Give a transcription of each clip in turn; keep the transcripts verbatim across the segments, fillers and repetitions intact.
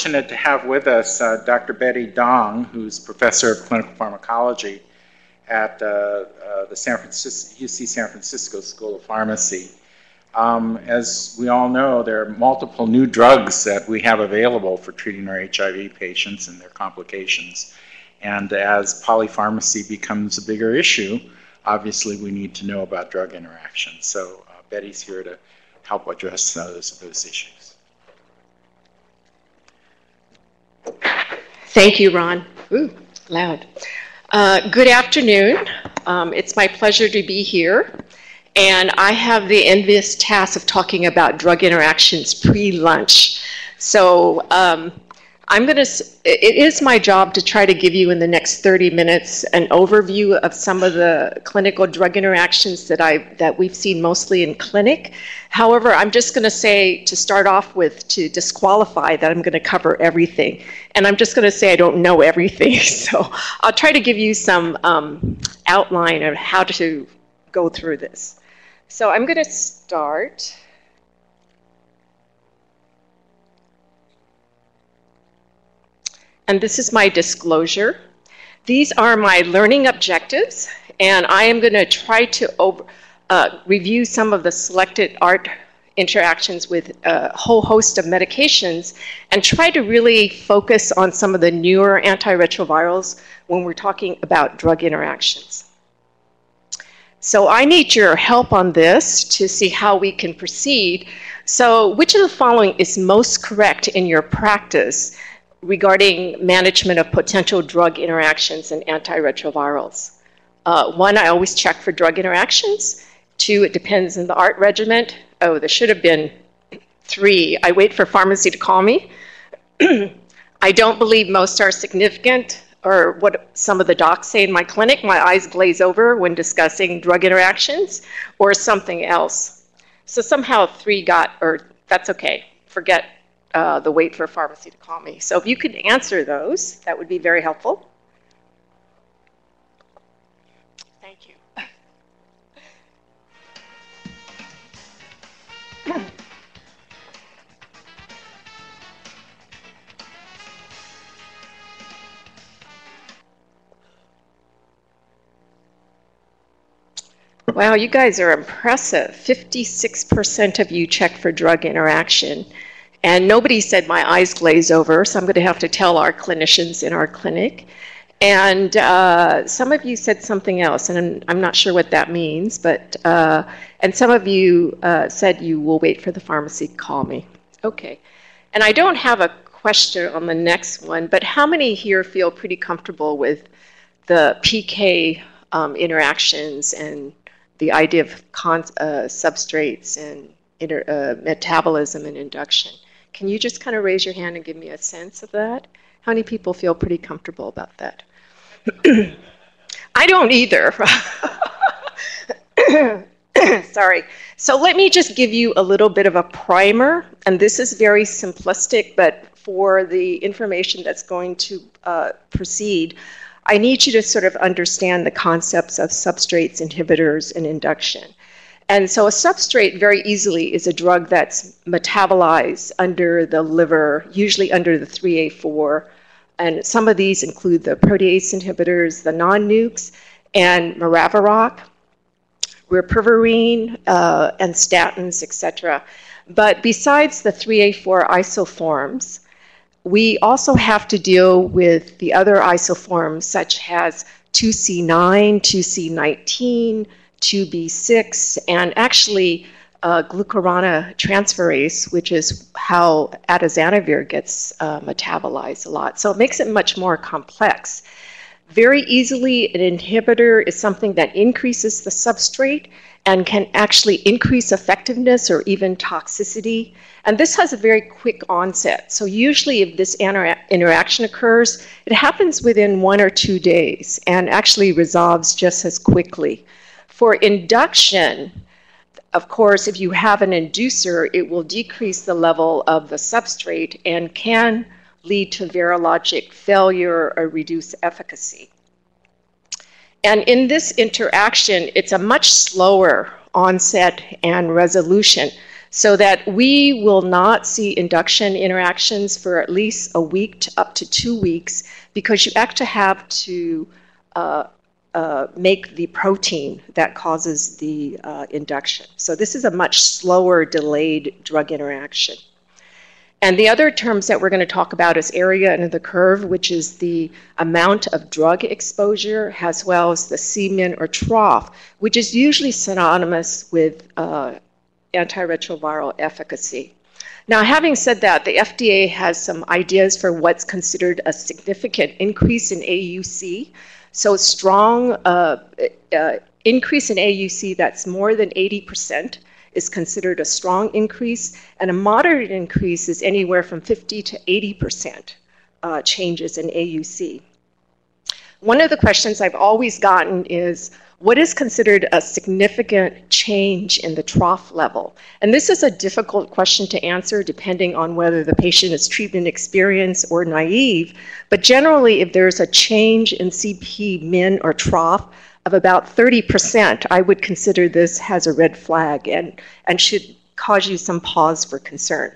Fortunate to have with us uh, Doctor Betty Dong, who's professor of clinical pharmacology at uh, uh, the San Francisco, U C San Francisco School of Pharmacy. Um, as we all know, there are multiple new drugs that we have available for treating our H I V patients and their complications. And as polypharmacy becomes a bigger issue, obviously we need to know about drug interactions. So uh, Betty's here to help address those, those issues. Thank you, Ron. Ooh, loud. Uh, good afternoon. Um, it's my pleasure to be here. And I have the envious task of talking about drug interactions pre-lunch. So um, I'm going to, it is my job to try to give you in the next thirty minutes an overview of some of the clinical drug interactions that, I, that we've seen mostly in clinic. However, I'm just going to say to start off with, to disqualify that I'm going to cover everything. And I'm just going to say I don't know everything. So I'll try to give you some um, outline of how to go through this. So I'm going to start. And this is my disclosure. These are my learning objectives, and I am going to try to over, uh, review some of the selected A R T interactions with a whole host of medications and try to really focus on some of the newer antiretrovirals when we're talking about drug interactions. So I need your help on this to see how we can proceed. So which of the following is most correct in your practice regarding management of potential drug interactions and antiretrovirals? Uh, one, I always check for drug interactions. Two, it depends on the A R T regimen. Oh, there should have been three. I wait for pharmacy to call me. I don't believe most are significant, or what some of the docs say in my clinic. My eyes glaze over when discussing drug interactions or something else. So somehow three got, or that's okay. Forget Uh, the wait for a pharmacy to call me. So if you could answer those, that would be very helpful. Thank you. Wow, you guys are impressive. fifty-six percent of you check for drug interaction. And nobody said my eyes glaze over, so I'm going to have to tell our clinicians in our clinic. And uh, some of you said something else, and I'm, I'm not sure what that means. But uh, and some of you uh, said you will wait for the pharmacy, call me. Okay. And I don't have a question on the next one, but how many here feel pretty comfortable with the P K um, interactions and the idea of con uh, substrates and inter uh, metabolism and induction? Can you just kind of raise your hand and give me a sense of that? How many people feel pretty comfortable about that? I don't either. Sorry. So let me just give you a little bit of a primer. And this is very simplistic, but for the information that's going to uh, proceed, I need you to sort of understand the concepts of substrates, inhibitors, and induction. And so a substrate very easily is a drug that's metabolized under the liver, usually under the three A four. And some of these include the protease inhibitors, the non-nukes, and maraviroc, rilpivirine, uh, and statins, et cetera. But besides the three A four isoforms, we also have to deal with the other isoforms, such as two C nine, two C nineteen, two B six, and actually uh, glucuronidase transferase, which is how atazanavir gets uh, metabolized a lot. So it makes it much more complex. Very easily, an inhibitor is something that increases the substrate and can actually increase effectiveness or even toxicity. And this has a very quick onset. So usually if this intera interaction occurs, it happens within one or two days and actually resolves just as quickly. For induction, of course, if you have an inducer, it will decrease the level of the substrate and can lead to virologic failure or reduced efficacy. And in this interaction, it's a much slower onset and resolution. so that we will not see induction interactions for at least a week to up to two weeks because you actually have to uh, uh, make the protein that causes the uh, induction. So this is a much slower delayed drug interaction. And the other terms that we're going to talk about is area under the curve, which is the amount of drug exposure, as well as the Cmin or trough, which is usually synonymous with uh, antiretroviral efficacy. Now, having said that, the F D A has some ideas for what's considered a significant increase in A U C. So strong uh, uh, increase in A U C that's more than eighty percent is considered a strong increase, and a moderate increase is anywhere from fifty to eighty percent uh, changes in A U C. One of the questions I've always gotten is, what is considered a significant change in the trough level? And this is a difficult question to answer depending on whether the patient is treatment experienced or naive, but generally if there's a change in C P min or trough of about thirty percent, I would consider this as a red flag and, and should cause you some pause for concern.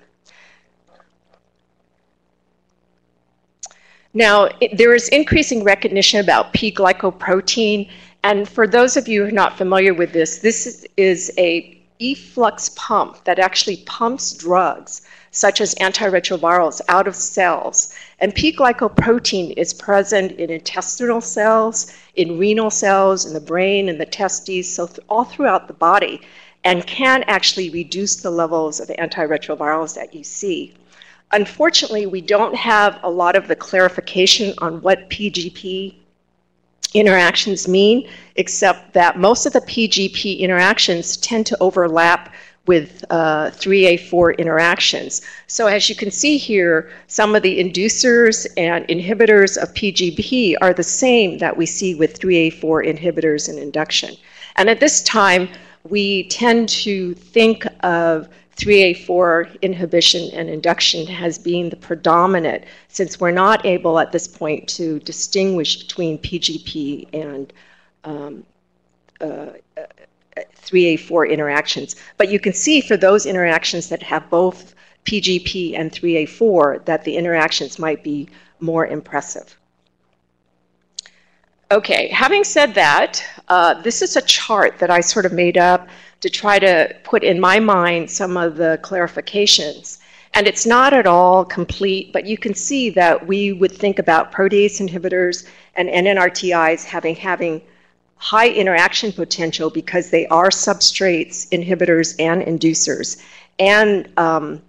Now, it, there is increasing recognition about P glycoprotein, and for those of you who are not familiar with this, this is, is a efflux pump that actually pumps drugs such as antiretrovirals out of cells. And P glycoprotein is present in intestinal cells, in renal cells, in the brain, in the testes, so th all throughout the body, and can actually reduce the levels of antiretrovirals that you see. Unfortunately, we don't have a lot of the clarification on what P G P interactions mean, except that most of the P G P interactions tend to overlap with uh, three A four interactions. So as you can see here, some of the inducers and inhibitors of P G P are the same that we see with three A four inhibitors in induction. And at this time, we tend to think of three A four inhibition and induction has been the predominant, since we're not able at this point to distinguish between P G P and um, uh, three A four interactions. But you can see for those interactions that have both P G P and three A four that the interactions might be more impressive. Okay, having said that, uh, this is a chart that I sort of made up to try to put in my mind some of the clarifications. And it's not at all complete, but you can see that we would think about protease inhibitors and N N R T Is having, having high interaction potential because they are substrates, inhibitors, and inducers. And, um,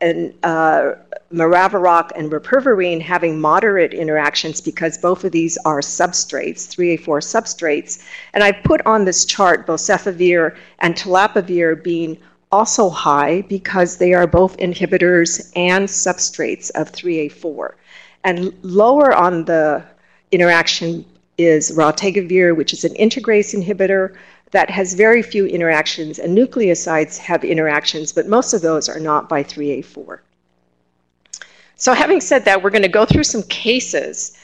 and uh, maraviroc and rilpivirine having moderate interactions because both of these are substrates, three A four substrates. And I put on this chart bosefavir and telapavir being also high because they are both inhibitors and substrates of three A four. And lower on the interaction is raltegravir, which is an integrase inhibitor that has very few interactions, and nucleosides have interactions, but most of those are not by three A four. So having said that, we're going to go through some cases.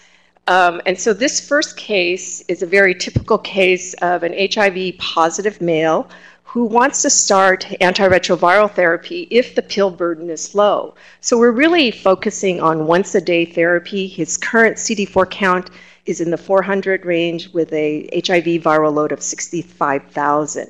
Um, and so this first case is a very typical case of an H I V-positive male who wants to start antiretroviral therapy if the pill burden is low. So we're really focusing on once-a-day therapy. His current C D four count is in the four hundred range with a H I V viral load of sixty-five thousand.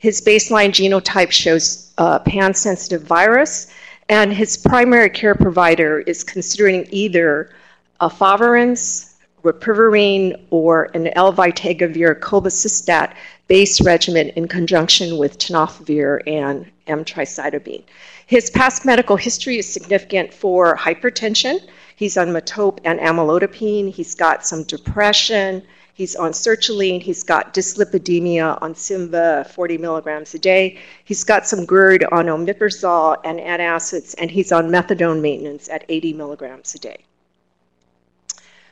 His baseline genotype shows uh, pan-sensitive virus, and his primary care provider is considering either efavirenz, rilpivirine, or an elvitegravir cobicistat base regimen in conjunction with tenofovir and emtricitabine. His past medical history is significant for hypertension. He's on metoprolol and amlodipine. He's got some depression. He's on sertraline. He's got dyslipidemia on Simva, forty milligrams a day. He's got some GERD on omeprazole and antacids, and he's on methadone maintenance at eighty milligrams a day.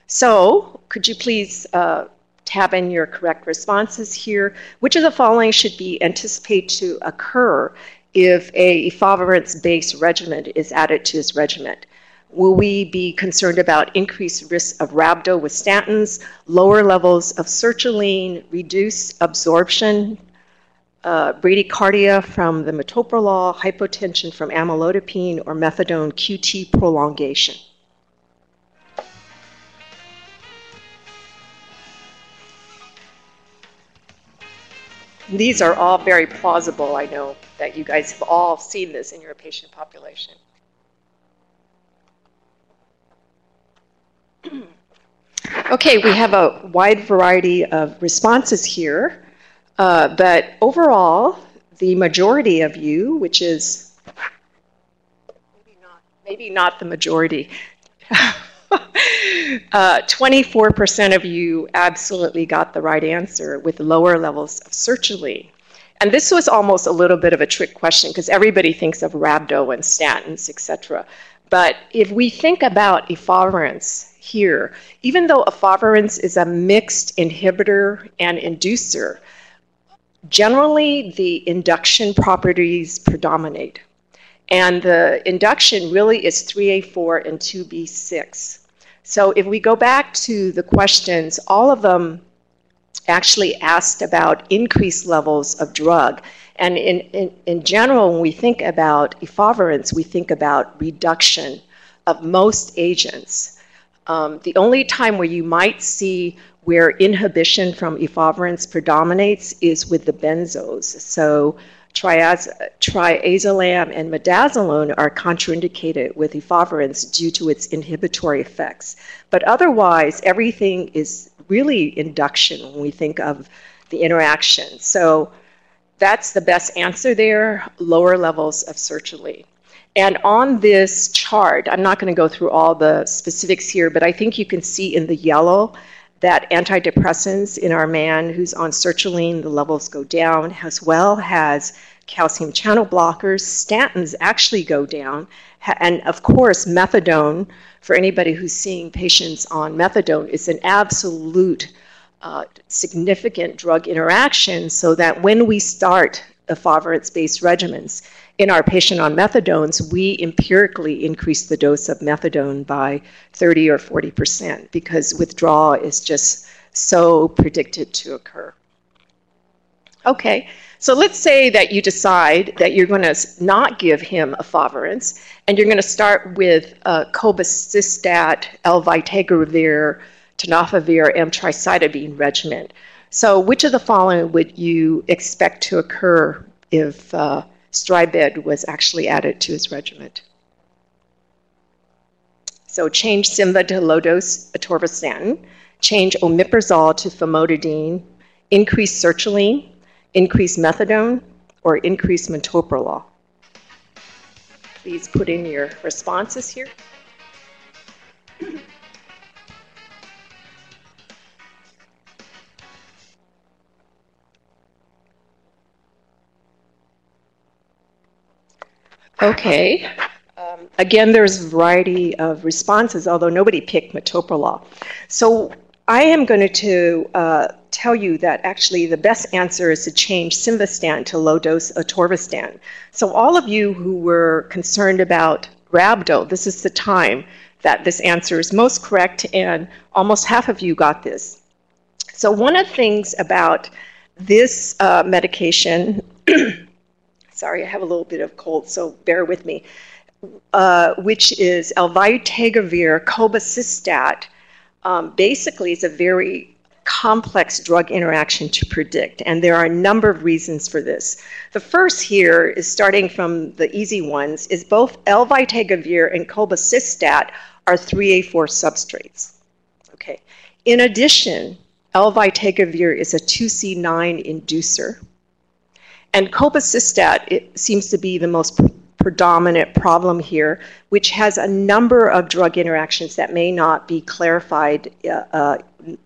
So could you please uh, tab in your correct responses here? Which of the following should be anticipated to occur if a efavirenz-based regimen is added to his regimen? Will we be concerned about increased risk of rhabdo with statins, lower levels of sertraline, reduced absorption uh, bradycardia from the metoprolol, hypotension from amlodipine, or methadone Q T prolongation. These are all very plausible. I know that you guys have all seen this in your patient population. Okay, we have a wide variety of responses here, uh, but overall, the majority of you, which is maybe not, maybe not the majority, twenty-four percent uh, of you absolutely got the right answer with lower levels of sertraline. And this was almost a little bit of a trick question because everybody thinks of rhabdo and statins, et cetera. But if we think about efavirenz here, even though efavirenz is a mixed inhibitor and inducer, generally the induction properties predominate. And the induction really is three A four and two B six. So if we go back to the questions, all of them actually asked about increased levels of drug. And in, in, in general, when we think about efavirenz, we think about reduction of most agents. Um, the only time where you might see where inhibition from efavirenz predominates is with the benzos. So Triaz triazolam and midazolam are contraindicated with efavirenz due to its inhibitory effects. But otherwise, everything is really induction when we think of the interaction. So that's the best answer there, lower levels of sertraline. And on this chart, I'm not going to go through all the specifics here, but I think you can see in the yellow that antidepressants in our man who's on sertraline, the levels go down, as well as calcium channel blockers. Statins actually go down. And of course, methadone, for anybody who's seeing patients on methadone, is an absolute uh, significant drug interaction so that when we start efavirenz-based regimens in our patient on methadones, we empirically increase the dose of methadone by thirty or forty percent because withdrawal is just so predicted to occur. Okay, so let's say that you decide that you're going to not give him efavirenz, and you're going to start with uh, cobicistat, elvitegravir, tenofovir, emtricitabine regimen. So which of the following would you expect to occur if uh, Stribed was actually added to his regimen? So change Simva to low-dose atorvastatin, change omeprazole to famotidine, increase sertraline, increase methadone, or increase metoprolol. Please put in your responses here. Okay, um, again, there's a variety of responses, although nobody picked metoprolol. So I am going to uh, tell you that actually the best answer is to change simvastatin to low-dose atorvastatin. So all of you who were concerned about rhabdo, this is the time that this answer is most correct, and almost half of you got this. So one of the things about this uh, medication, sorry, I have a little bit of cold, so bear with me, uh, which is elvitegravir, cobicistat. Um, basically, it's a very complex drug interaction to predict, and there are a number of reasons for this. The first here is, starting from the easy ones, is both elvitegravir and cobicistat are three A four substrates. Okay. In addition, elvitegravir is a two C nine inducer. And cobicistat, it seems to be the most predominant problem here, which has a number of drug interactions that may not be clarified, uh, uh,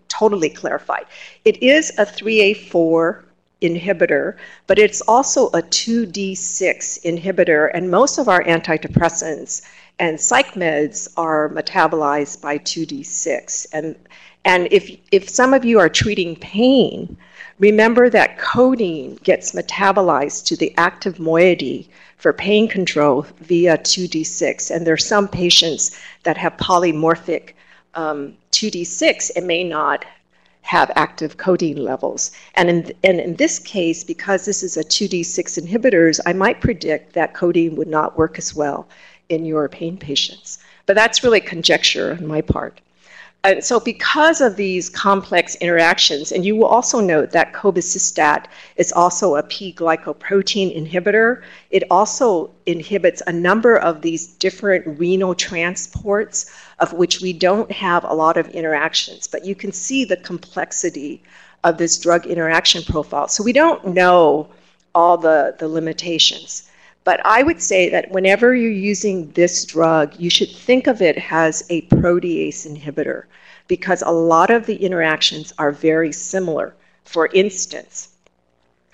totally clarified. It is a three A four inhibitor, but it's also a two D six inhibitor, and most of our antidepressants and psych meds are metabolized by two D six. And, and if, if some of you are treating pain, remember that codeine gets metabolized to the active moiety for pain control via two D six, and there are some patients that have polymorphic um, two D six and may not have active codeine levels. And in, and in this case, because this is a two D six inhibitors, I might predict that codeine would not work as well in your pain patients. But that's really conjecture on my part. And so because of these complex interactions, and you will also note that cobicistat is also a P glycoprotein inhibitor. It also inhibits a number of these different renal transports of which we don't have a lot of interactions. But you can see the complexity of this drug interaction profile. So we don't know all the, the limitations. But I would say that whenever you're using this drug, you should think of it as a protease inhibitor because a lot of the interactions are very similar. For instance,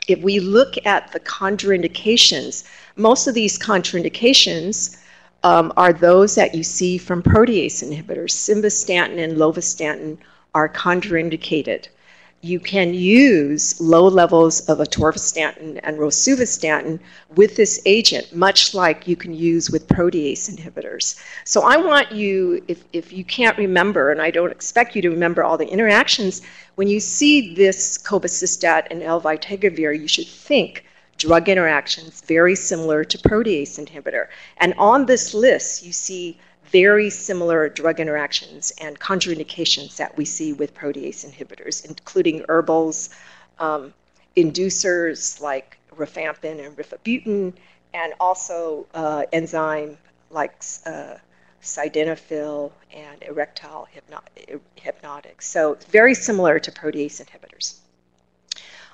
if we look at the contraindications, most of these contraindications um, are those that you see from protease inhibitors. Simvastatin and lovastatin are contraindicated. You can use low levels of atorvastatin and rosuvastatin with this agent, much like you can use with protease inhibitors. So I want you, if, if you can't remember, and I don't expect you to remember all the interactions, when you see this cobicistat and elvitegravir, you should think drug interactions very similar to protease inhibitor. And on this list, you see very similar drug interactions and contraindications that we see with protease inhibitors, including herbals, um, inducers like rifampin and rifabutin, and also uh, enzyme like uh, sildenafil and erectile hypno hypnotics. So it's very similar to protease inhibitors.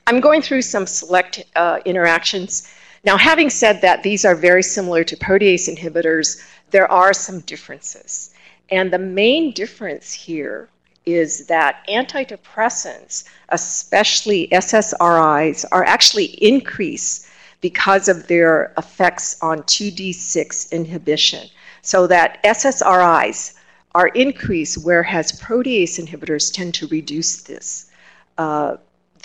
I'm going through some select uh, interactions. Now, having said that, these are very similar to protease inhibitors. There are some differences. And the main difference here is that antidepressants, especially S S R Is, are actually increased because of their effects on two D six inhibition. So that S S R Is are increased, whereas protease inhibitors tend to reduce this. Uh,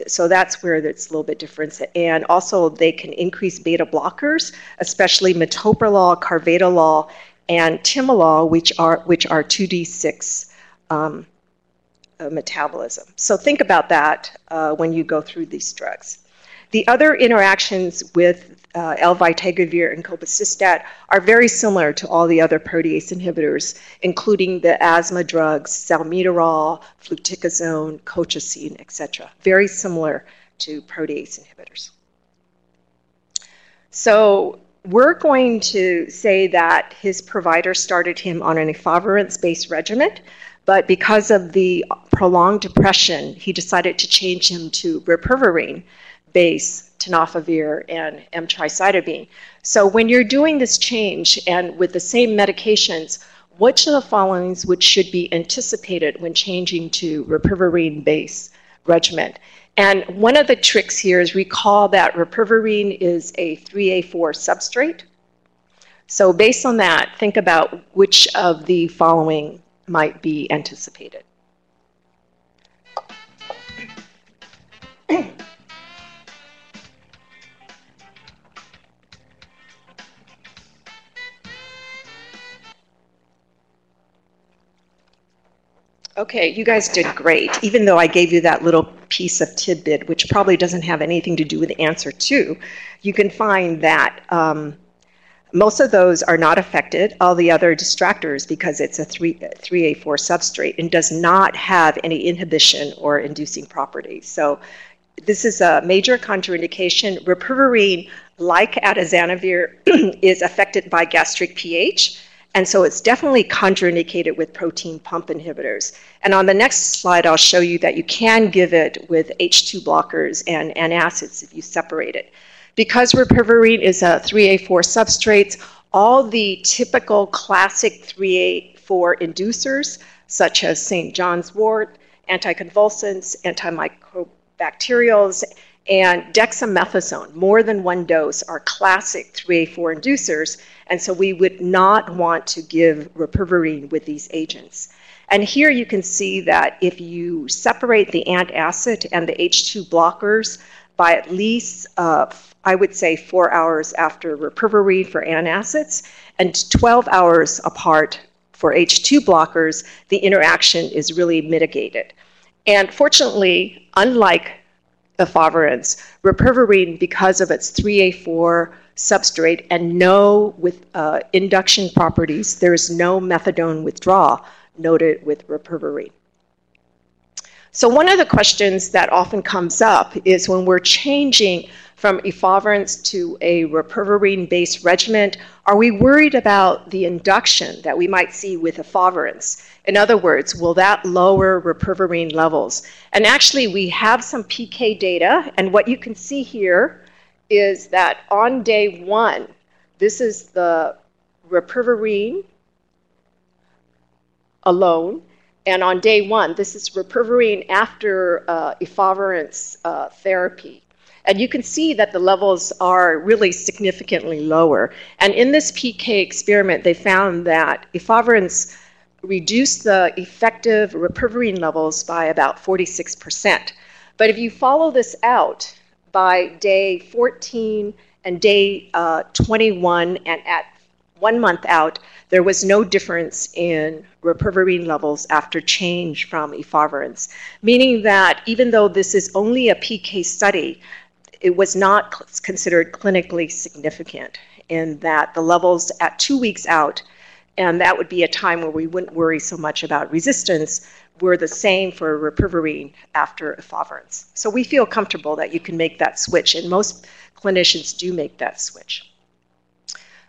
So that's where it's a little bit different. And also, they can increase beta blockers, especially metoprolol, carvedilol, and timolol, which are which are two D six um, uh, metabolism. So think about that uh, when you go through these drugs. The other interactions with uh, elvitegravir and cobicistat are very similar to all the other protease inhibitors, including the asthma drugs, salmeterol, fluticasone, colchicine, et cetera. Very similar to protease inhibitors. So we're going to say that his provider started him on an efavirenz-based regimen, but because of the prolonged depression, he decided to change him to rilpivirine, base, tenofovir, and emtricitabine. So when you're doing this change and with the same medications, which of the following which should be anticipated when changing to rilpivirine base regimen? And one of the tricks here is recall that rilpivirine is a three A four substrate. So based on that, think about which of the following might be anticipated. Okay, you guys did great, even though I gave you that little piece of tidbit, which probably doesn't have anything to do with answer two. You can find that um, most of those are not affected, all the other distractors, because it's a three A four substrate and does not have any inhibition or inducing properties. So this is a major contraindication. Rilpivirine, like atazanavir, is affected by gastric pH. And so it's definitely contraindicated with protein pump inhibitors. And on the next slide, I'll show you that you can give it with H two blockers and antacids if you separate it. Because rilpivirine is a three A four substrate, all the typical classic three A four inducers, such as Saint John's wort, anticonvulsants, antimicrobacterials, and dexamethasone, more than one dose, are classic three A four inducers, and so we would not want to give rilpivirine with these agents. And here you can see that if you separate the antacid and the H two blockers by at least, uh, I would say, four hours after rilpivirine for antacids and twelve hours apart for H two blockers, the interaction is really mitigated. And fortunately, unlike efavirenz, rilpivirine, because of its three A four substrate and no with uh, induction properties, there is no methadone withdrawal noted with rilpivirine. So one of the questions that often comes up is when we're changing from efavirenz to a rilpivirine-based regimen, are we worried about the induction that we might see with efavirenz? In other words, will that lower rilpivirine levels? And actually, we have some P K data, and what you can see here is that on day one, this is the rilpivirine alone, and on day one, this is rilpivirine after uh, efavirenz uh, therapy. And you can see that the levels are really significantly lower. And in this P K experiment, they found that efavirenz reduced the effective rilpivirine levels by about forty-six percent. But if you follow this out by day fourteen and day uh, twenty-one and at one month out, there was no difference in rilpivirine levels after change from efavirenz, meaning that even though this is only a P K study, it was not considered clinically significant in that the levels at two weeks out, and that would be a time where we wouldn't worry so much about resistance, were the same for rilpivirine after efavirenz. So we feel comfortable that you can make that switch, and most clinicians do make that switch.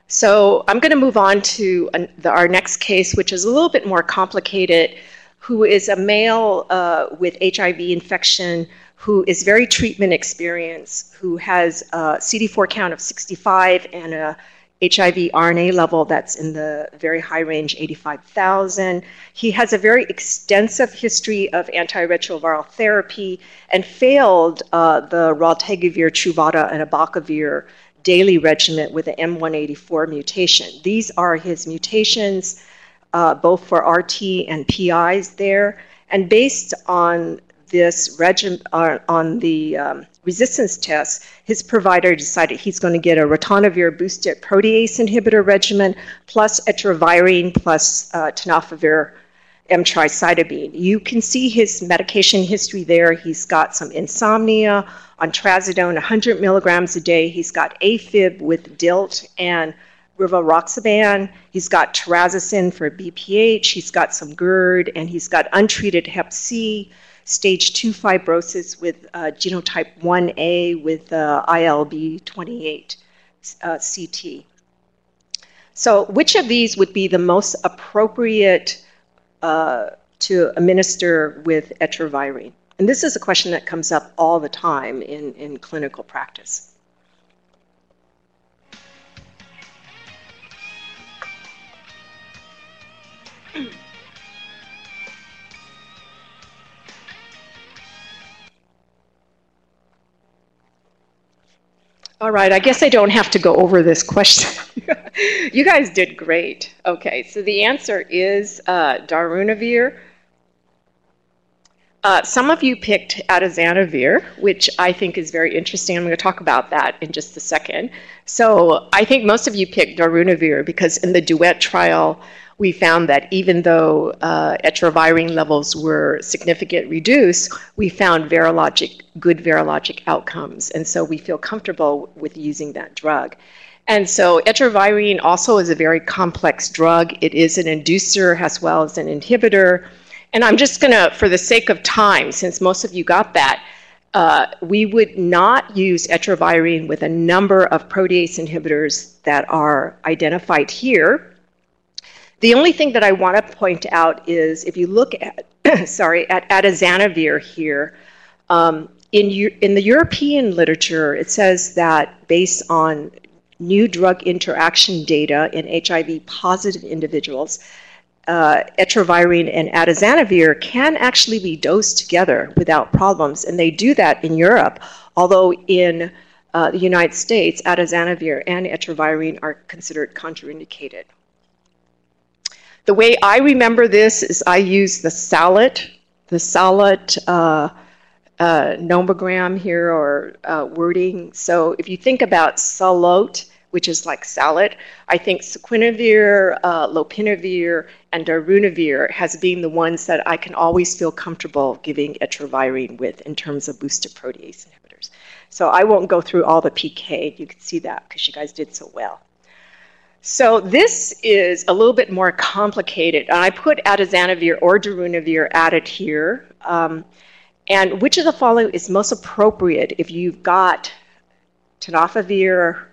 So I'm going to move on to our next case, which is a little bit more complicated, who is a male uh, with H I V infection, who is very treatment experienced, who has a C D four count of sixty-five and a H I V R N A level that's in the very high range, eighty-five thousand. He has a very extensive history of antiretroviral therapy and failed uh, the raltegravir, Truvada, and abacavir daily regimen with an M one eighty-four mutation. These are his mutations, uh, both for R T and P Is there. And based on this regimen, uh, on the um, resistance test, his provider decided he's going to get a ritonavir boosted protease inhibitor regimen plus etravirine plus uh, tenofovir emtricitabine. You can see his medication history there. He's got some insomnia on trazodone, one hundred milligrams a day. He's got AFib with DILT and rivaroxaban. He's got terazosin for B P H. He's got some GERD, and he's got untreated hep C, stage two fibrosis with uh, genotype one A with uh, I L B twenty-eight uh, C T. So which of these would be the most appropriate uh, to administer with etravirine? And this is a question that comes up all the time in, in clinical practice. All right, I guess I don't have to go over this question. You guys did great. Okay, so the answer is uh, darunavir. Uh, some of you picked atazanavir, which I think is very interesting. I'm going to talk about that in just a second. So I think most of you picked darunavir because in the DUET trial, we found that even though uh, etravirine levels were significantly reduced, we found virologic, good virologic outcomes. And so we feel comfortable with using that drug. And so etravirine also is a very complex drug. It is an inducer as well as an inhibitor. And I'm just going to, for the sake of time, since most of you got that, uh, we would not use etravirine with a number of protease inhibitors that are identified here. The only thing that I want to point out is if you look at, sorry, at atazanavir here, um, in, in the European literature, it says that based on new drug interaction data in H I V-positive individuals, Uh, etravirine and atazanavir can actually be dosed together without problems, and they do that in Europe, although in uh, the United States, atazanavir and etravirine are considered contraindicated. The way I remember this is I use the salet, the salet uh, uh, nomogram here or uh, wording. So if you think about salet which is like salad. I think sequinavir, uh, lopinavir, and darunavir has been the ones that I can always feel comfortable giving etravirine with in terms of booster protease inhibitors. So I won't go through all the P K. You can see that because you guys did so well. So this is a little bit more complicated. And I put atazanavir or darunavir added here. Um, and which of the following is most appropriate if you've got tenofovir,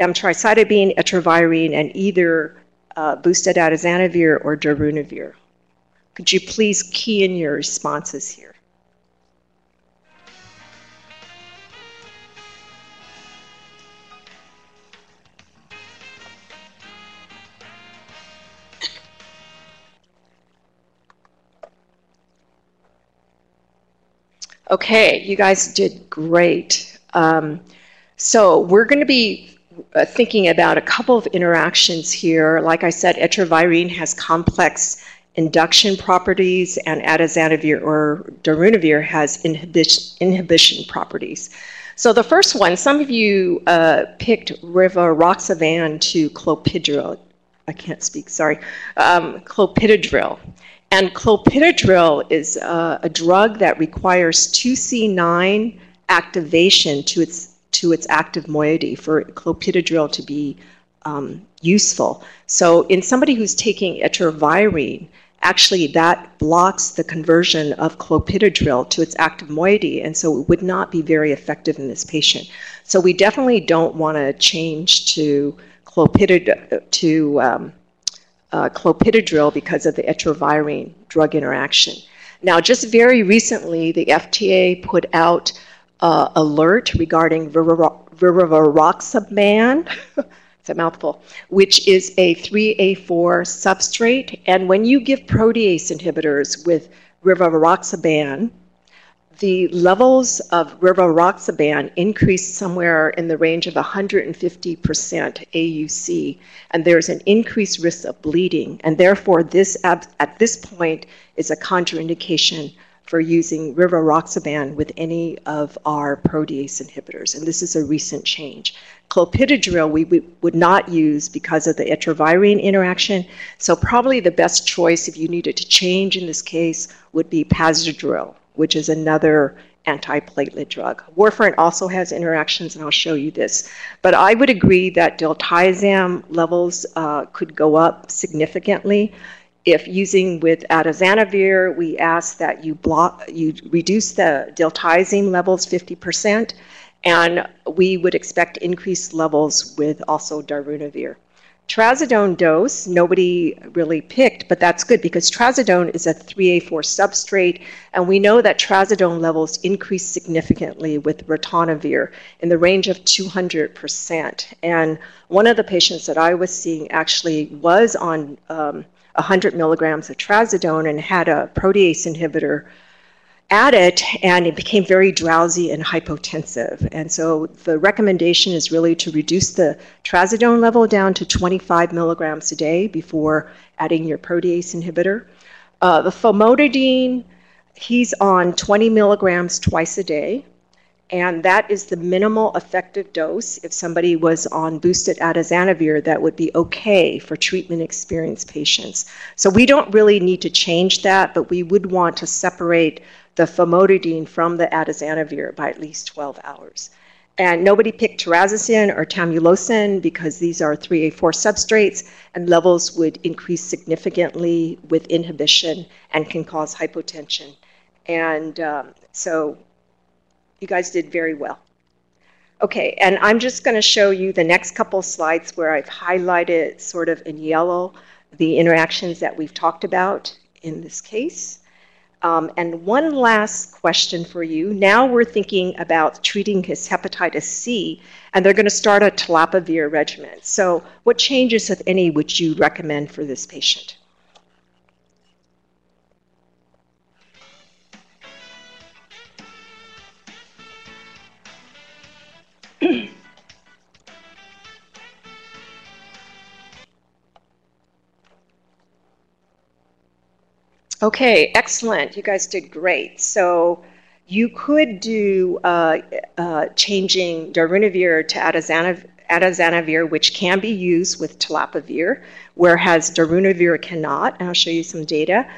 emtricitabine, etravirine, and either uh, boosted atazanavir or darunavir? Could you please key in your responses here? Okay, you guys did great. Um, so we're going to be uh, thinking about a couple of interactions here. Like I said, etravirine has complex induction properties, and atazanavir or darunavir has inhibi inhibition properties. So the first one, some of you uh, picked rivaroxaban to clopidogrel. I can't speak, sorry, um, clopidogrel. And clopidogrel is uh, a drug that requires two C nine activation to its to its active moiety for clopidogrel to be um, useful. So in somebody who's taking etravirine, actually that blocks the conversion of clopidogrel to its active moiety, and so it would not be very effective in this patient. So we definitely don't want to change to clopidogrel to um, Uh, clopidogrel because of the etravirine drug interaction. Now, just very recently, the F D A put out uh, alert regarding rivaroxaban, it's a mouthful, which is a three A four substrate. And when you give protease inhibitors with rivaroxaban, the levels of rivaroxaban increased somewhere in the range of one hundred fifty percent A U C, and there's an increased risk of bleeding, and therefore this at this point is a contraindication for using rivaroxaban with any of our protease inhibitors, and this is a recent change. Clopidogrel we, we would not use because of the etravirine interaction, so probably the best choice if you needed to change in this case would be pasdrel, which is another antiplatelet drug. Warfarin also has interactions, and I'll show you this. But I would agree that diltiazem levels uh, could go up significantly. If using with atazanavir, we ask that you block, you reduce the diltiazem levels fifty percent, and we would expect increased levels with also darunavir. Trazodone dose, nobody really picked, but that's good because trazodone is a three A four substrate, and we know that trazodone levels increase significantly with ritonavir in the range of two hundred percent. And one of the patients that I was seeing actually was on um, one hundred milligrams of trazodone and had a protease inhibitor at it, and it became very drowsy and hypotensive. And so the recommendation is really to reduce the trazodone level down to twenty-five milligrams a day before adding your protease inhibitor. Uh, the famotidine, he's on twenty milligrams twice a day, and that is the minimal effective dose. If somebody was on boosted atazanavir, that would be okay for treatment-experienced patients. So we don't really need to change that, but we would want to separate the famotidine from the atazanavir by at least twelve hours. And nobody picked terazosin or tamulosin because these are three A four substrates, and levels would increase significantly with inhibition and can cause hypotension. And um, so you guys did very well. Okay, and I'm just going to show you the next couple slides where I've highlighted sort of in yellow the interactions that we've talked about in this case. Um, and one last question for you. Now we're thinking about treating his hepatitis C, and they're going to start a tenofovir regimen. So what changes, if any, would you recommend for this patient? Okay, excellent. You guys did great. So you could do uh, uh, changing darunavir to atazanav atazanavir, which can be used with telopivir, whereas darunavir cannot, and I'll show you some data.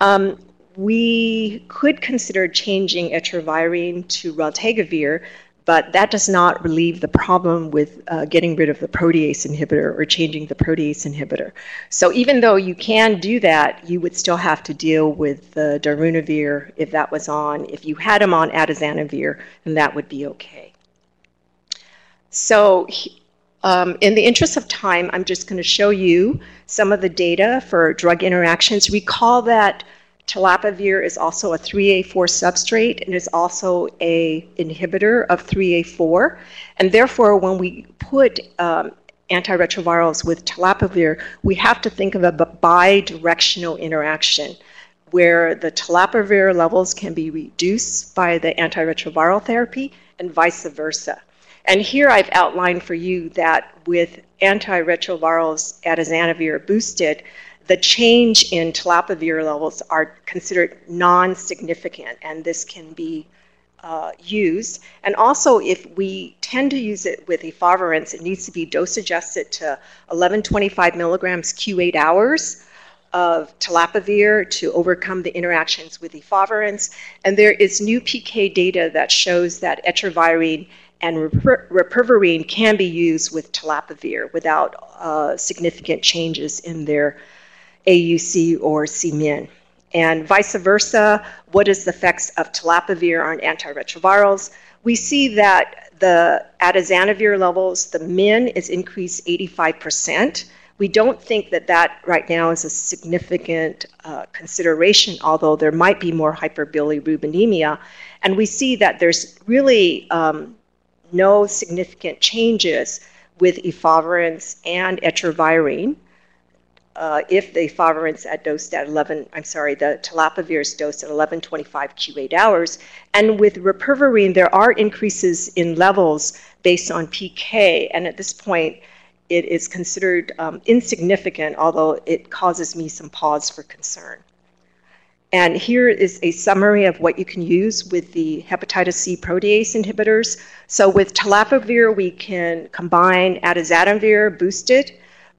Um, we could consider changing etravirine to raltegravir, but that does not relieve the problem with uh, getting rid of the protease inhibitor or changing the protease inhibitor. So even though you can do that, you would still have to deal with the darunavir if that was on. If you had them on atazanavir, then that would be okay. So um, in the interest of time, I'm just going to show you some of the data for drug interactions. Recall that telopivir is also a three A four substrate and is also a inhibitor of three A four, and therefore when we put um, antiretrovirals with telopivir, we have to think of a bi-directional interaction where the telopivir levels can be reduced by the antiretroviral therapy and vice versa. And here I've outlined for you that with antiretrovirals atazanavir boosted, the change in telopivir levels are considered non-significant, and this can be uh, used. And also, if we tend to use it with efavirenz, it needs to be dose adjusted to eleven twenty-five milligrams Q eight hours of telopivir to overcome the interactions with efavirenz. And there is new P K data that shows that etravirine and rilpivirine can be used with telopivir without uh, significant changes in their A U C or C min. And vice versa, what is the effects of telopivir on antiretrovirals? We see that the atazanavir levels, the min is increased eighty-five percent. We don't think that that right now is a significant uh, consideration, although there might be more hyperbilirubinemia. And we see that there's really um, no significant changes with efavirenz and etravirine. Uh, if the efavirenz at dosed at eleven, I'm sorry, the telopivir is dosed at eleven twenty-five Q eight hours. And with rilpivirine, there are increases in levels based on P K. And at this point, it is considered um, insignificant, although it causes me some pause for concern. And here is a summary of what you can use with the hepatitis C protease inhibitors. So with telopivir, we can combine atazanavir boosted,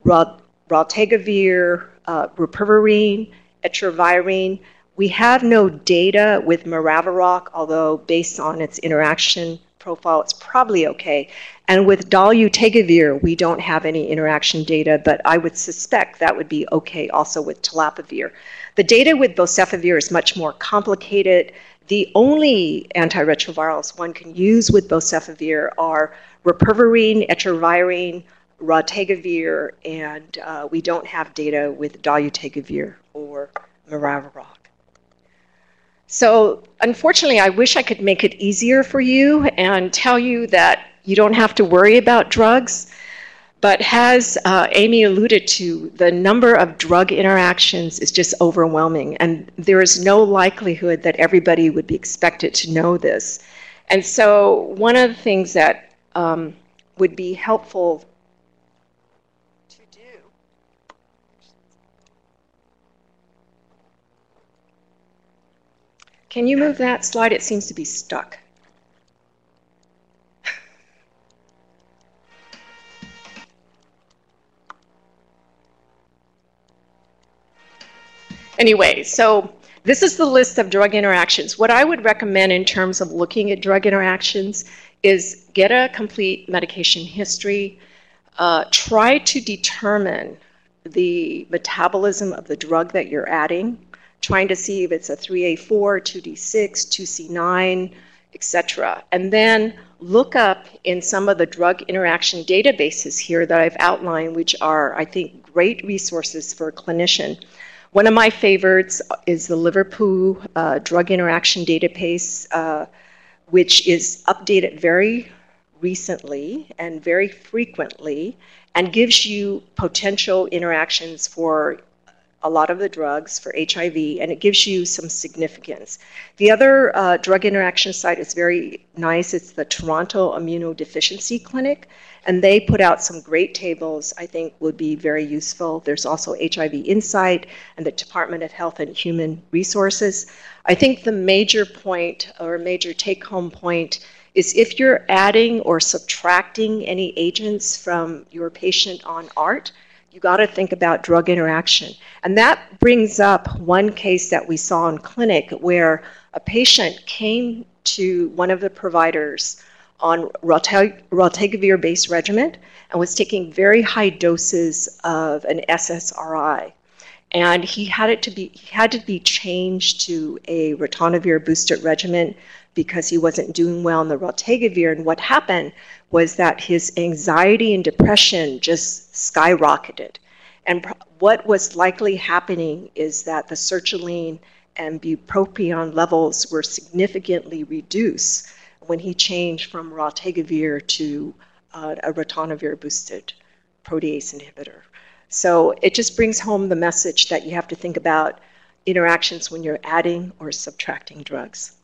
raltegravir, raltegravir, uh, rilpivirine, etravirine. We have no data with maraviroc, although based on its interaction profile, it's probably okay. And with dolutegravir, we don't have any interaction data, but I would suspect that would be okay also with telopivir. The data with bosefavir is much more complicated. The only antiretrovirals one can use with bosefavir are rilpivirine, etravirine, raltegravir, and uh, we don't have data with dolutegravir or maraviroc. So unfortunately, I wish I could make it easier for you and tell you that you don't have to worry about drugs, but as uh, Amy alluded to, the number of drug interactions is just overwhelming, and there is no likelihood that everybody would be expected to know this. And so one of the things that um, would be helpful . Can you move that slide? It seems to be stuck. Anyway, so this is the list of drug interactions. What I would recommend in terms of looking at drug interactions is get a complete medication history. Uh, try to determine the metabolism of the drug that you're adding, trying to see if it's a three A four, two D six, two C nine, et cetera. And then look up in some of the drug interaction databases here that I've outlined, which are, I think, great resources for a clinician. One of my favorites is the Liverpool uh, Drug Interaction Database, uh, which is updated very recently and very frequently and gives you potential interactions for a lot of the drugs for H I V, and it gives you some significance. The other uh, drug interaction site is very nice. It's the Toronto Immunodeficiency Clinic, and they put out some great tables I think would be very useful. There's also H I V Insight and the Department of Health and Human Resources. I think the major point or major take-home point is if you're adding or subtracting any agents from your patient on A R T, you got to think about drug interaction. And that brings up one case that we saw in clinic where a patient came to one of the providers on raltegravir-based regimen and was taking very high doses of an S S R I. And he had it to be he had to be changed to a ritonavir booster regimen because he wasn't doing well on the raltegravir. And what happened was that his anxiety and depression just skyrocketed. And what was likely happening is that the sertraline and bupropion levels were significantly reduced when he changed from raltegravir to uh, a ritonavir-boosted protease inhibitor. So it just brings home the message that you have to think about interactions when you're adding or subtracting drugs.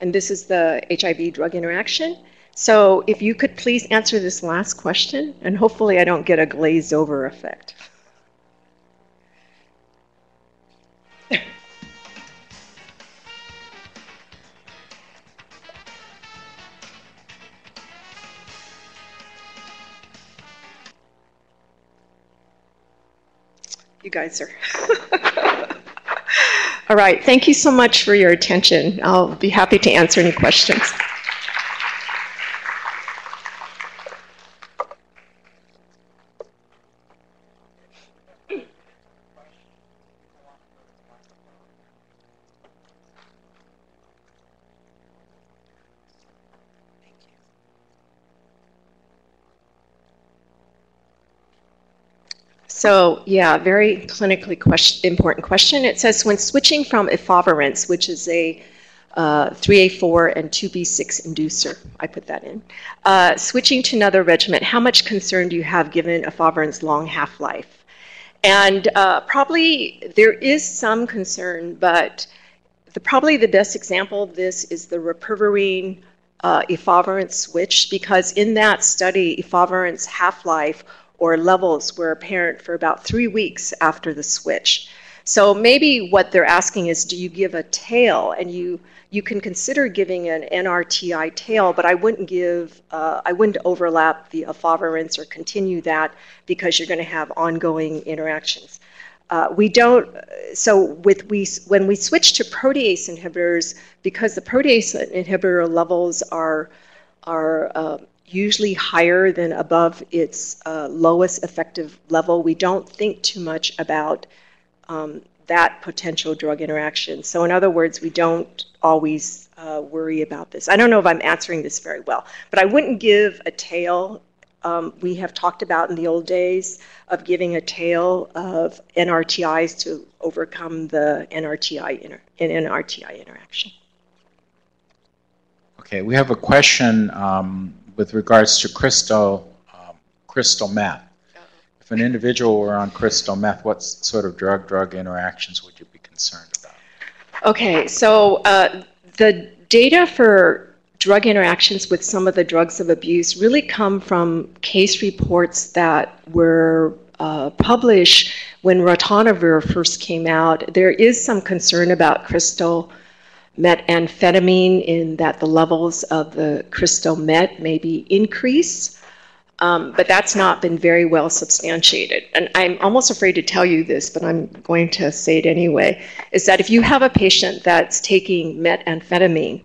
And this is the H I V drug interaction. So if you could please answer this last question, and hopefully I don't get a glazed over effect. You guys are. All right, thank you so much for your attention. I'll be happy to answer any questions. So yeah, very clinically question, important question. It says, when switching from efavirenz, which is a uh, three A four and two B six inducer, I put that in, uh, switching to another regimen, how much concern do you have given efavirenz long half-life? And uh, probably there is some concern, but the, probably the best example of this is the rilpivirine uh, efavirenz switch, because in that study, efavirenz half-life or levels were apparent for about three weeks after the switch. So maybe what they're asking is, do you give a tail? And you you can consider giving an N R T I tail, but I wouldn't give uh, I wouldn't overlap the efavirenz or continue that because you're going to have ongoing interactions. Uh, we don't. So with we when we switch to protease inhibitors, because the protease inhibitor levels are are uh, usually higher than above its uh, lowest effective level, we don't think too much about um, that potential drug interaction. So in other words, we don't always uh, worry about this. I don't know if I'm answering this very well, but I wouldn't give a tail. Um, we have talked about in the old days of giving a tail of N R T Is to overcome the N R T I inter- N R T I interaction. Okay, we have a question um with regards to crystal, um, crystal meth. Uh-oh. If an individual were on crystal meth, what sort of drug-drug interactions would you be concerned about? Okay, so uh, the data for drug interactions with some of the drugs of abuse really come from case reports that were uh, published when ritonavir first came out. There is some concern about crystal methamphetamine in that the levels of the crystal met may be increased, um, but that's not been very well substantiated. And I'm almost afraid to tell you this, but I'm going to say it anyway, is that if you have a patient that's taking methamphetamine,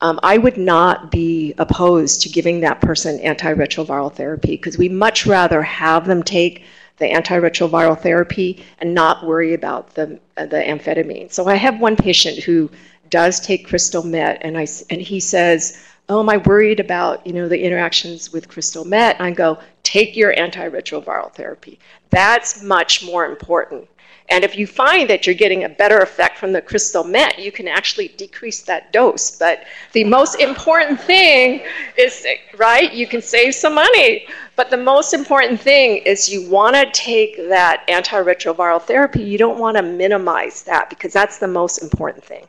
um, I would not be opposed to giving that person antiretroviral therapy, because we much rather have them take the antiretroviral therapy and not worry about the, uh, the amphetamine. So I have one patient who does take crystal met, and I and he says, "Oh, am I worried about you know the interactions with crystal met?" And I go, "Take your antiretroviral therapy. That's much more important. And if you find that you're getting a better effect from the crystal met, you can actually decrease that dose. But the most important thing is, right, you can save some money. But the most important thing is you want to take that antiretroviral therapy. You don't want to minimize that, because that's the most important thing."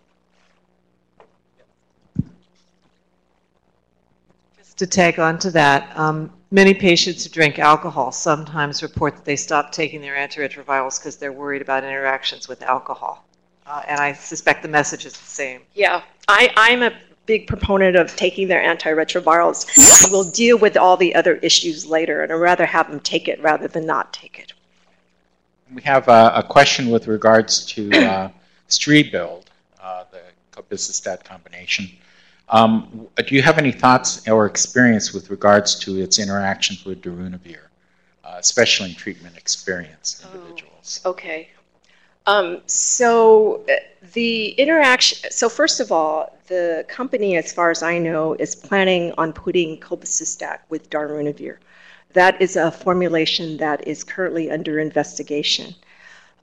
To tag on to that, um, many patients who drink alcohol sometimes report that they stop taking their antiretrovirals because they're worried about interactions with alcohol. Uh, and I suspect the message is the same. Yeah, I, I'm a big proponent of taking their antiretrovirals. We'll deal with all the other issues later, and I'd rather have them take it rather than not take it. We have a, a question with regards to uh, Strebuild, uh, the cobicistat combination. Um, do you have any thoughts or experience with regards to its interactions with darunavir, uh, especially in treatment-experienced individuals? Oh, okay. Um, so the interaction, so first of all, the company, as far as I know, is planning on putting cobicistat with darunavir. That is a formulation that is currently under investigation.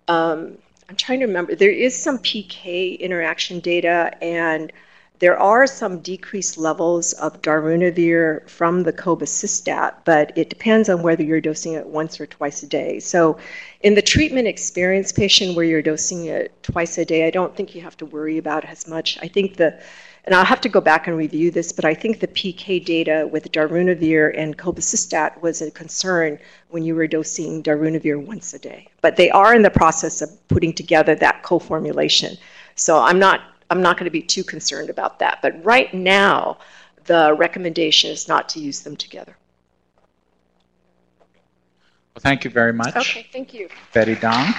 Um, I'm trying to remember. There is some P K interaction data, and there are some decreased levels of darunavir from the cobicistat, but it depends on whether you're dosing it once or twice a day. So in the treatment-experienced patient where you're dosing it twice a day, I don't think you have to worry about it as much. I think the, and I'll have to go back and review this, but I think the P K data with darunavir and cobicistat was a concern when you were dosing darunavir once a day. But they are in the process of putting together that co-formulation. So I'm not I'm not going to be too concerned about that. But right now, the recommendation is not to use them together. Well, thank you very much. Okay, thank you. Betty Dong.